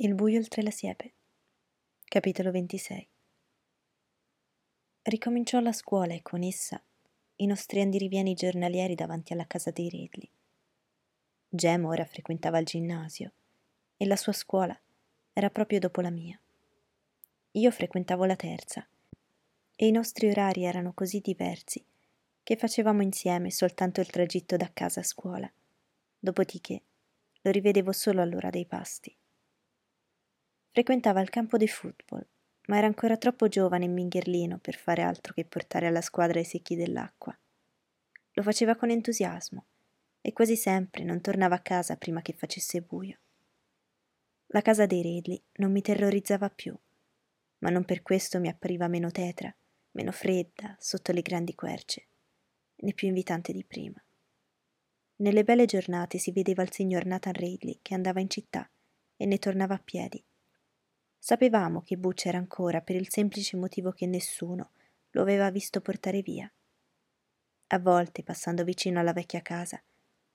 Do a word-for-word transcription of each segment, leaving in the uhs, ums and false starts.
Il buio oltre la siepe. Capitolo ventisei. Ricominciò la scuola e con essa i nostri andirivieni giornalieri davanti alla casa dei Radley. Jem ora frequentava il ginnasio e la sua scuola era proprio dopo la mia. Io frequentavo la terza e i nostri orari erano così diversi che facevamo insieme soltanto il tragitto da casa a scuola, dopodiché lo rivedevo solo all'ora dei pasti. Frequentava il campo di football, ma era ancora troppo giovane e mingherlino per fare altro che portare alla squadra i secchi dell'acqua. Lo faceva con entusiasmo e quasi sempre non tornava a casa prima che facesse buio. La casa dei Radley non mi terrorizzava più, ma non per questo mi appariva meno tetra, meno fredda sotto le grandi querce, né più invitante di prima. Nelle belle giornate si vedeva il signor Nathan Radley che andava in città e ne tornava a piedi. Sapevamo che buccia era ancora per il semplice motivo che nessuno lo aveva visto portare via. A volte, passando vicino alla vecchia casa,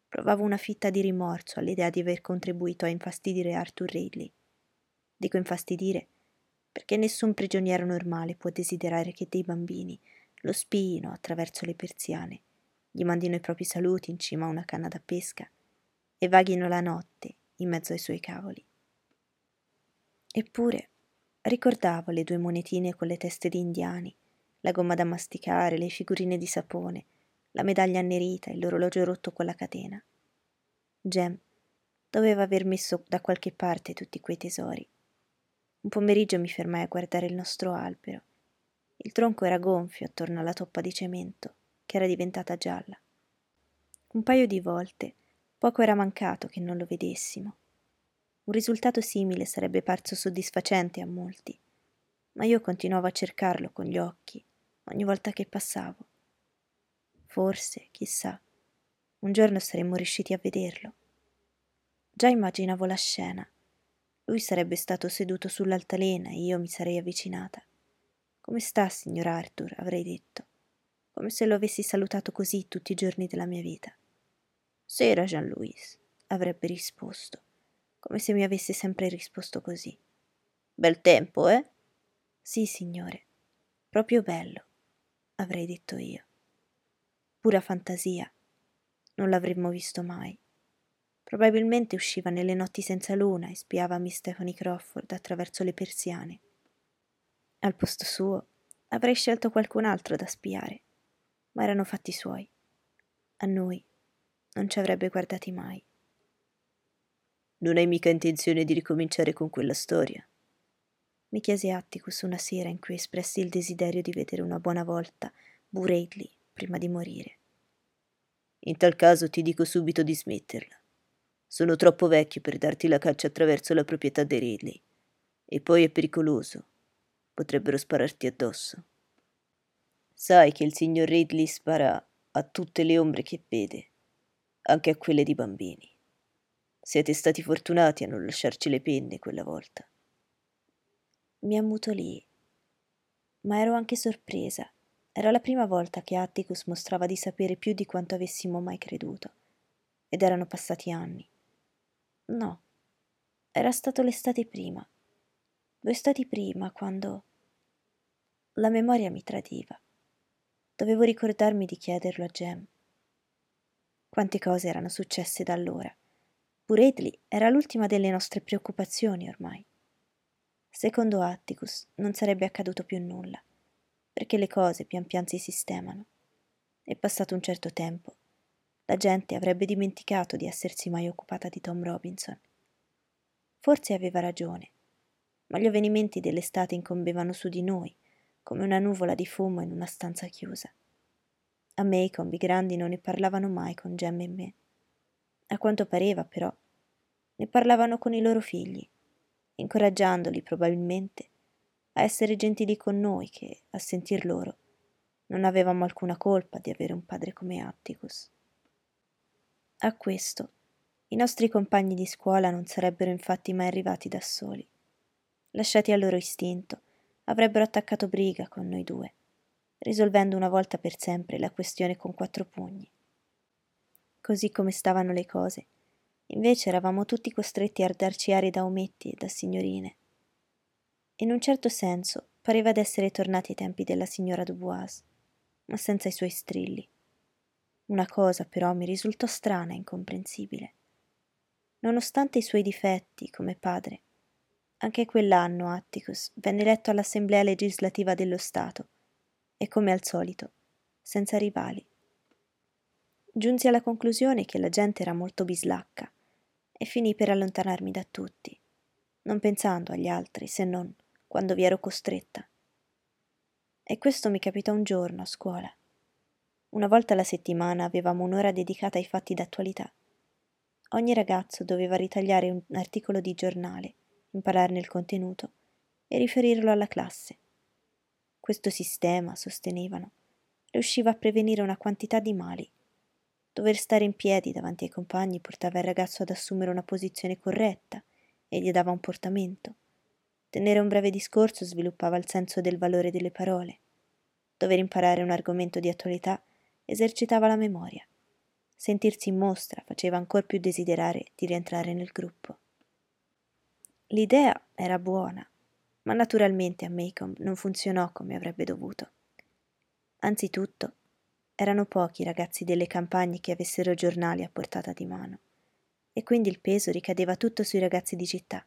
provavo una fitta di rimorso all'idea di aver contribuito a infastidire Arthur Radley. Dico infastidire perché nessun prigioniero normale può desiderare che dei bambini lo spiino attraverso le persiane, gli mandino i propri saluti in cima a una canna da pesca e vaghino la notte in mezzo ai suoi cavoli. Eppure ricordavo le due monetine con le teste di indiani, la gomma da masticare, le figurine di sapone, la medaglia annerita e l'orologio rotto con la catena. Jem doveva aver messo da qualche parte tutti quei tesori. Un pomeriggio mi fermai a guardare il nostro albero. Il tronco era gonfio attorno alla toppa di cemento, che era diventata gialla. Un paio di volte poco era mancato che non lo vedessimo. Un risultato simile sarebbe parso soddisfacente a molti, ma io continuavo a cercarlo con gli occhi ogni volta che passavo. Forse, chissà, un giorno saremmo riusciti a vederlo. Già immaginavo la scena. Lui sarebbe stato seduto sull'altalena e io mi sarei avvicinata. «Come sta, signor Arthur?» avrei detto, come se lo avessi salutato così tutti i giorni della mia vita. «Sera, Jean-Louis», avrebbe risposto, come se mi avesse sempre risposto così. «Bel tempo, eh?» «Sì, signore, proprio bello», avrei detto io. Pura fantasia, non l'avremmo visto mai. Probabilmente usciva nelle notti senza luna e spiava Miss Stephanie Crawford attraverso le persiane. Al posto suo avrei scelto qualcun altro da spiare, ma erano fatti suoi. A noi non ci avrebbe guardati mai. «Non hai mica intenzione di ricominciare con quella storia?» mi chiese Atticus una sera in cui espressi il desiderio di vedere una buona volta Boo Radley prima di morire. «In tal caso ti dico subito di smetterla. Sono troppo vecchio per darti la caccia attraverso la proprietà dei Radley. E poi è pericoloso. Potrebbero spararti addosso. Sai che il signor Radley spara a tutte le ombre che vede, anche a quelle di bambini. Siete stati fortunati a non lasciarci le penne quella volta.» Mi ammutolii, ma ero anche sorpresa. Era la prima volta che Atticus mostrava di sapere più di quanto avessimo mai creduto, ed erano passati anni. No, era stato l'estate prima. Due estati prima, quando la memoria mi tradiva. Dovevo ricordarmi di chiederlo a Jem. Quante cose erano successe da allora. Boo Radley era l'ultima delle nostre preoccupazioni ormai. Secondo Atticus non sarebbe accaduto più nulla, perché le cose pian pian si sistemano. E passato un certo tempo, la gente avrebbe dimenticato di essersi mai occupata di Tom Robinson. Forse aveva ragione, ma gli avvenimenti dell'estate incombevano su di noi, come una nuvola di fumo in una stanza chiusa. A me i combi grandi non ne parlavano mai con Jem e me. A quanto pareva, però, ne parlavano con i loro figli, incoraggiandoli probabilmente a essere gentili con noi che, a sentir loro, non avevamo alcuna colpa di avere un padre come Atticus. A questo, i nostri compagni di scuola non sarebbero infatti mai arrivati da soli. Lasciati al loro istinto, avrebbero attaccato briga con noi due, risolvendo una volta per sempre la questione con quattro pugni. Così come stavano le cose, Invece eravamo tutti costretti a darci aria da ometti e da signorine. In un certo senso pareva d'essere tornati ai tempi della signora Dubois, ma senza i suoi strilli. Una cosa però mi risultò strana e incomprensibile. Nonostante i suoi difetti come padre, anche quell'anno Atticus venne eletto all'Assemblea legislativa dello Stato e, come al solito, senza rivali. Giunsi alla conclusione che la gente era molto bislacca e finii per allontanarmi da tutti, non pensando agli altri se non quando vi ero costretta. E questo mi capitò un giorno a scuola. Una volta alla settimana avevamo un'ora dedicata ai fatti d'attualità. Ogni ragazzo doveva ritagliare un articolo di giornale, impararne il contenuto e riferirlo alla classe. Questo sistema, sostenevano, riusciva a prevenire una quantità di mali. Dover stare in piedi davanti ai compagni portava il ragazzo ad assumere una posizione corretta e gli dava un portamento. Tenere un breve discorso sviluppava il senso del valore delle parole. Dover imparare un argomento di attualità esercitava la memoria. Sentirsi in mostra faceva ancor più desiderare di rientrare nel gruppo. L'idea era buona, ma naturalmente a Maycomb non funzionò come avrebbe dovuto. Anzitutto, erano pochi i ragazzi delle campagne che avessero giornali a portata di mano, e quindi il peso ricadeva tutto sui ragazzi di città,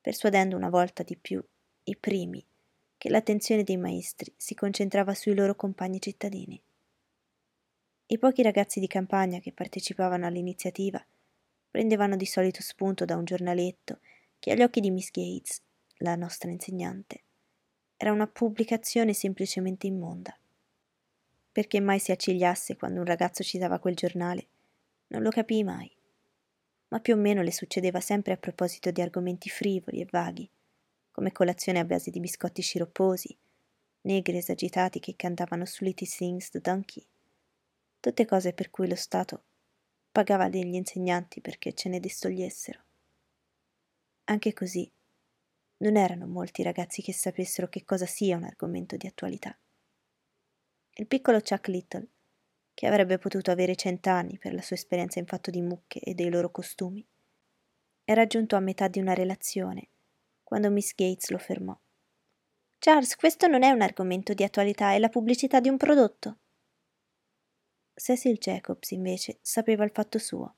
persuadendo una volta di più i primi che l'attenzione dei maestri si concentrava sui loro compagni cittadini. I pochi ragazzi di campagna che partecipavano all'iniziativa prendevano di solito spunto da un giornaletto che agli occhi di Miss Gates, la nostra insegnante, era una pubblicazione semplicemente immonda. Perché mai si accigliasse quando un ragazzo citava quel giornale, non lo capii mai. Ma più o meno le succedeva sempre a proposito di argomenti frivoli e vaghi, come colazione a base di biscotti sciropposi, negri esagitati che cantavano Sweetie Sings the Donkey. Tutte cose per cui lo Stato pagava degli insegnanti perché ce ne distogliessero. Anche così, non erano molti ragazzi che sapessero che cosa sia un argomento di attualità. Il piccolo Chuck Little, che avrebbe potuto avere cent'anni per la sua esperienza in fatto di mucche e dei loro costumi, era giunto a metà di una relazione quando Miss Gates lo fermò. «Charles, questo non è un argomento di attualità, è la pubblicità di un prodotto!» Cecil Jacobs, invece, sapeva il fatto suo.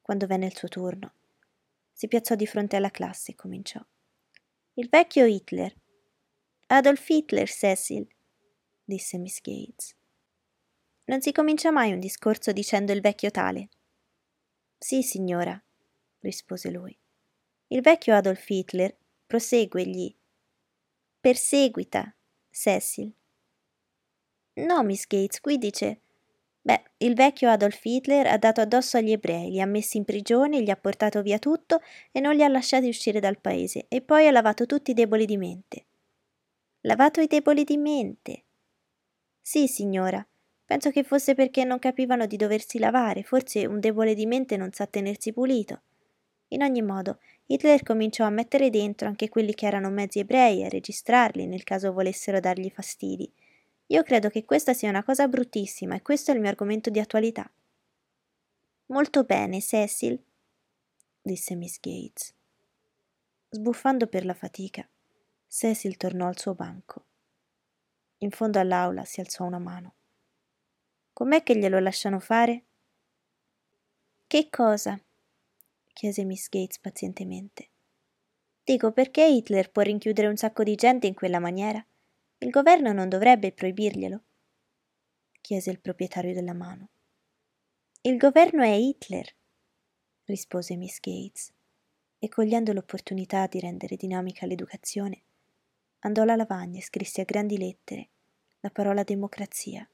Quando venne il suo turno, si piazzò di fronte alla classe e cominciò. «Il vecchio Hitler!» «Adolf Hitler, Cecil!» disse Miss Gates. «Non si comincia mai un discorso dicendo il vecchio tale!» «Sì, signora!» rispose lui. «Il vecchio Adolf Hitler prosegue gli... perseguita, Cecil!» «No, Miss Gates, qui dice... Beh, il vecchio Adolf Hitler ha dato addosso agli ebrei, li ha messi in prigione, gli ha portato via tutto e non li ha lasciati uscire dal paese, e poi ha lavato tutti i deboli di mente». «Lavato i deboli di mente?» «Sì, signora. Penso che fosse perché non capivano di doversi lavare, forse un debole di mente non sa tenersi pulito. In ogni modo, Hitler cominciò a mettere dentro anche quelli che erano mezzi ebrei e a registrarli nel caso volessero dargli fastidi. Io credo che questa sia una cosa bruttissima e questo è il mio argomento di attualità». «Molto bene, Cecil», disse Miss Gates. Sbuffando per la fatica, Cecil tornò al suo banco. In fondo all'aula si alzò una mano. «Com'è che glielo lasciano fare?» «Che cosa?» chiese Miss Gates pazientemente. «Dico, perché Hitler può rinchiudere un sacco di gente in quella maniera? Il governo non dovrebbe proibirglielo?» chiese il proprietario della mano. «Il governo è Hitler», rispose Miss Gates, e cogliendo l'opportunità di rendere dinamica l'educazione, andò alla lavagna e scrisse a grandi lettere la parola democrazia.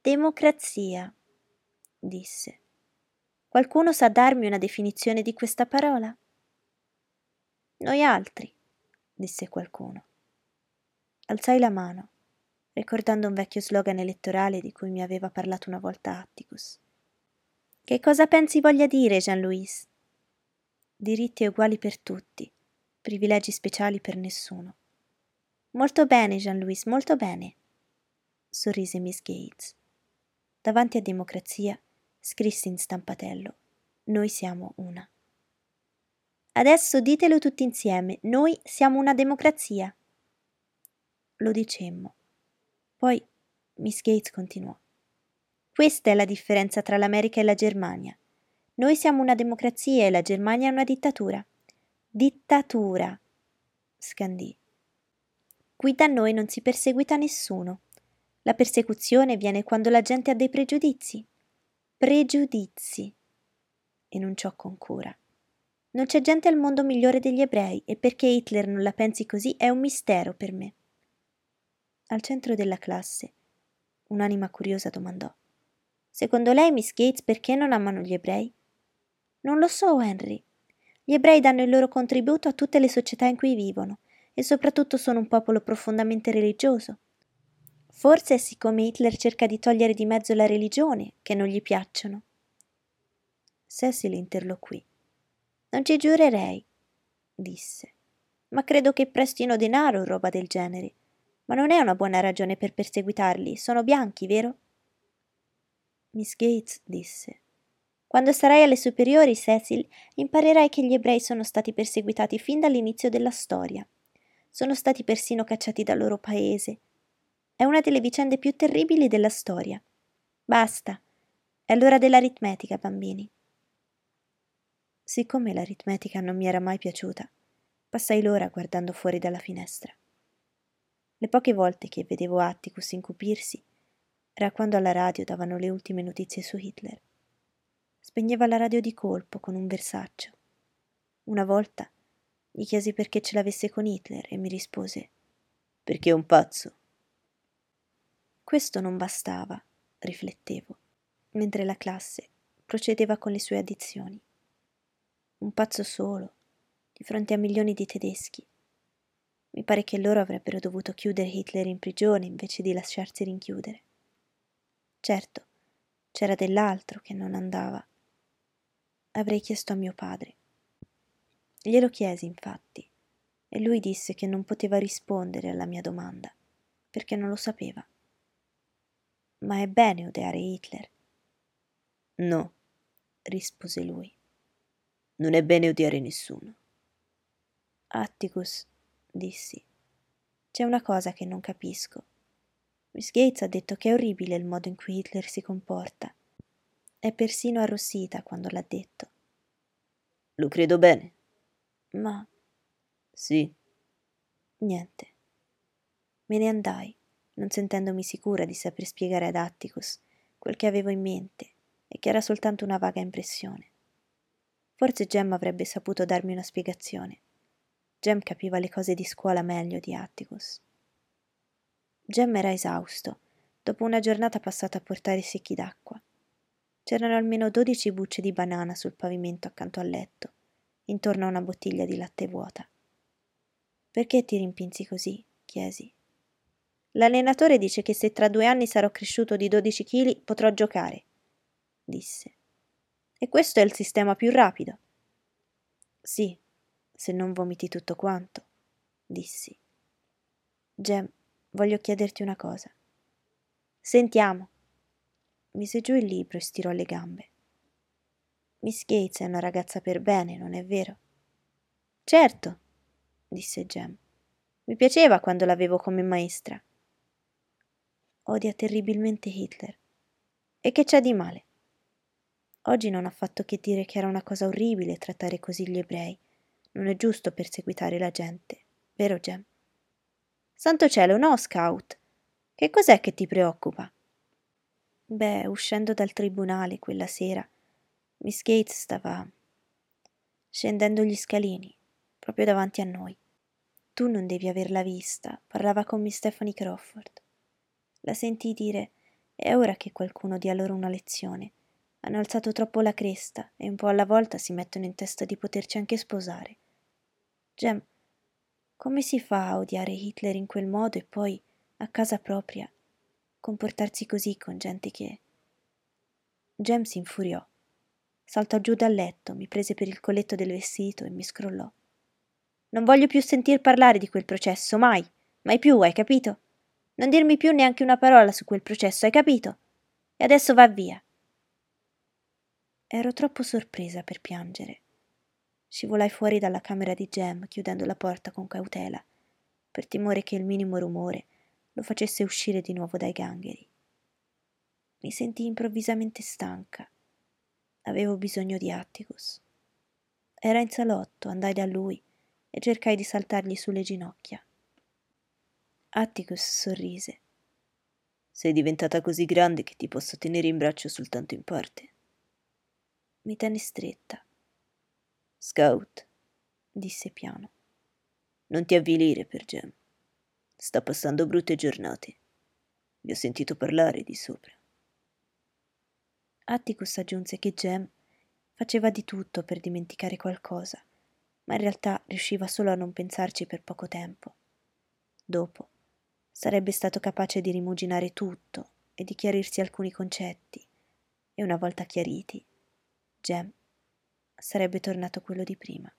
«Democrazia», disse. «Qualcuno sa darmi una definizione di questa parola?» «Noi altri», disse qualcuno. Alzai la mano, ricordando un vecchio slogan elettorale di cui mi aveva parlato una volta Atticus. «Che cosa pensi voglia dire, Jean-Louis?» «Diritti uguali per tutti, privilegi speciali per nessuno». «Molto bene, Jean-Louis, molto bene», sorrise Miss Gates. Davanti a democrazia, scrisse in stampatello noi siamo una. Adesso ditelo tutti insieme, noi siamo una democrazia. Lo dicemmo. Poi Miss Gates continuò. Questa è la differenza tra l'America e la Germania. Noi siamo una democrazia e la Germania è una dittatura. Dittatura, scandì. Qui da noi non si perseguita nessuno. La persecuzione viene quando la gente ha dei pregiudizi. Pregiudizi. Enunciò con cura. Non c'è gente al mondo migliore degli ebrei e perché Hitler non la pensi così è un mistero per me. Al centro della classe, un'anima curiosa domandò. Secondo lei, Miss Gates, perché non amano gli ebrei? Non lo so, Henry. Gli ebrei danno il loro contributo a tutte le società in cui vivono e soprattutto sono un popolo profondamente religioso. Forse è siccome Hitler cerca di togliere di mezzo la religione che non gli piacciono. Cecil interloquì. Non ci giurerei, disse, ma credo che prestino denaro o roba del genere. Ma non è una buona ragione per perseguitarli, sono bianchi, vero? Miss Gates disse, quando sarai alle superiori, Cecil, imparerai che gli ebrei sono stati perseguitati fin dall'inizio della storia. Sono stati persino cacciati dal loro paese. È una delle vicende più terribili della storia. Basta, è l'ora dell'aritmetica, bambini. Siccome l'aritmetica non mi era mai piaciuta, passai l'ora guardando fuori dalla finestra. Le poche volte che vedevo Atticus incupirsi era quando alla radio davano le ultime notizie su Hitler. Spegneva la radio di colpo con un versaccio. Una volta gli chiesi perché ce l'avesse con Hitler e mi rispose «Perché è un pazzo». Questo non bastava, riflettevo, mentre la classe procedeva con le sue addizioni. Un pazzo solo, di fronte a milioni di tedeschi. Mi pare che loro avrebbero dovuto chiudere Hitler in prigione invece di lasciarsi rinchiudere. Certo, c'era dell'altro che non andava. Avrei chiesto a mio padre. Glielo chiesi, infatti, e lui disse che non poteva rispondere alla mia domanda, perché non lo sapeva. Ma è bene odiare Hitler? No, rispose lui. Non è bene odiare nessuno. Atticus, dissi. C'è una cosa che non capisco. Miss Gates ha detto che è orribile il modo in cui Hitler si comporta. È persino arrossita quando l'ha detto. Lo credo bene. Ma... Sì. Niente. Me ne andai, non sentendomi sicura di saper spiegare ad Atticus quel che avevo in mente e che era soltanto una vaga impressione. Forse Jem avrebbe saputo darmi una spiegazione. Jem capiva le cose di scuola meglio di Atticus. Jem era esausto, dopo una giornata passata a portare secchi d'acqua. C'erano almeno dodici bucce di banana sul pavimento accanto al letto, intorno a una bottiglia di latte vuota. «Perché ti rimpinzi così?» chiesi. «L'allenatore dice che se tra due anni sarò cresciuto di dodici chili potrò giocare», disse. «E questo è il sistema più rapido». «Sì». Se non vomiti tutto quanto, dissi. Jem, voglio chiederti una cosa. Sentiamo. Mise giù il libro e stirò le gambe. Miss Gates è una ragazza per bene, non è vero? Certo, disse Jem. Mi piaceva quando l'avevo come maestra. Odia terribilmente Hitler. E che c'è di male? Oggi non ha fatto che dire che era una cosa orribile trattare così gli ebrei. Non è giusto perseguitare la gente, vero Jem? Santo cielo, no, Scout! Che cos'è che ti preoccupa? Beh, uscendo dal tribunale quella sera, Miss Gates stava scendendo gli scalini, proprio davanti a noi. Tu non devi averla vista, parlava con Miss Stephanie Crawford. La sentii dire, è ora che qualcuno dia loro una lezione. Hanno alzato troppo la cresta e un po' alla volta si mettono in testa di poterci anche sposare. Jem, come si fa a odiare Hitler in quel modo e poi, a casa propria, comportarsi così con gente che... Jem si infuriò, saltò giù dal letto, mi prese per il colletto del vestito e mi scrollò. Non voglio più sentir parlare di quel processo, mai, mai più, hai capito? Non dirmi più neanche una parola su quel processo, hai capito? E adesso va via. Ero troppo sorpresa per piangere. Scivolai fuori dalla camera di Jem, chiudendo la porta con cautela, per timore che il minimo rumore lo facesse uscire di nuovo dai gangheri. Mi sentii improvvisamente stanca. Avevo bisogno di Atticus. Era in salotto, andai da lui e cercai di saltargli sulle ginocchia. Atticus sorrise. «Sei diventata così grande che ti posso tenere in braccio soltanto in parte». Mi tenne stretta. «Scout», disse piano, «non ti avvilire per Jem. Sta passando brutte giornate. Vi ho sentito parlare di sopra». Atticus aggiunse che Jem faceva di tutto per dimenticare qualcosa, ma in realtà riusciva solo a non pensarci per poco tempo. Dopo sarebbe stato capace di rimuginare tutto e di chiarirsi alcuni concetti, e una volta chiariti, Jem sarebbe tornato quello di prima.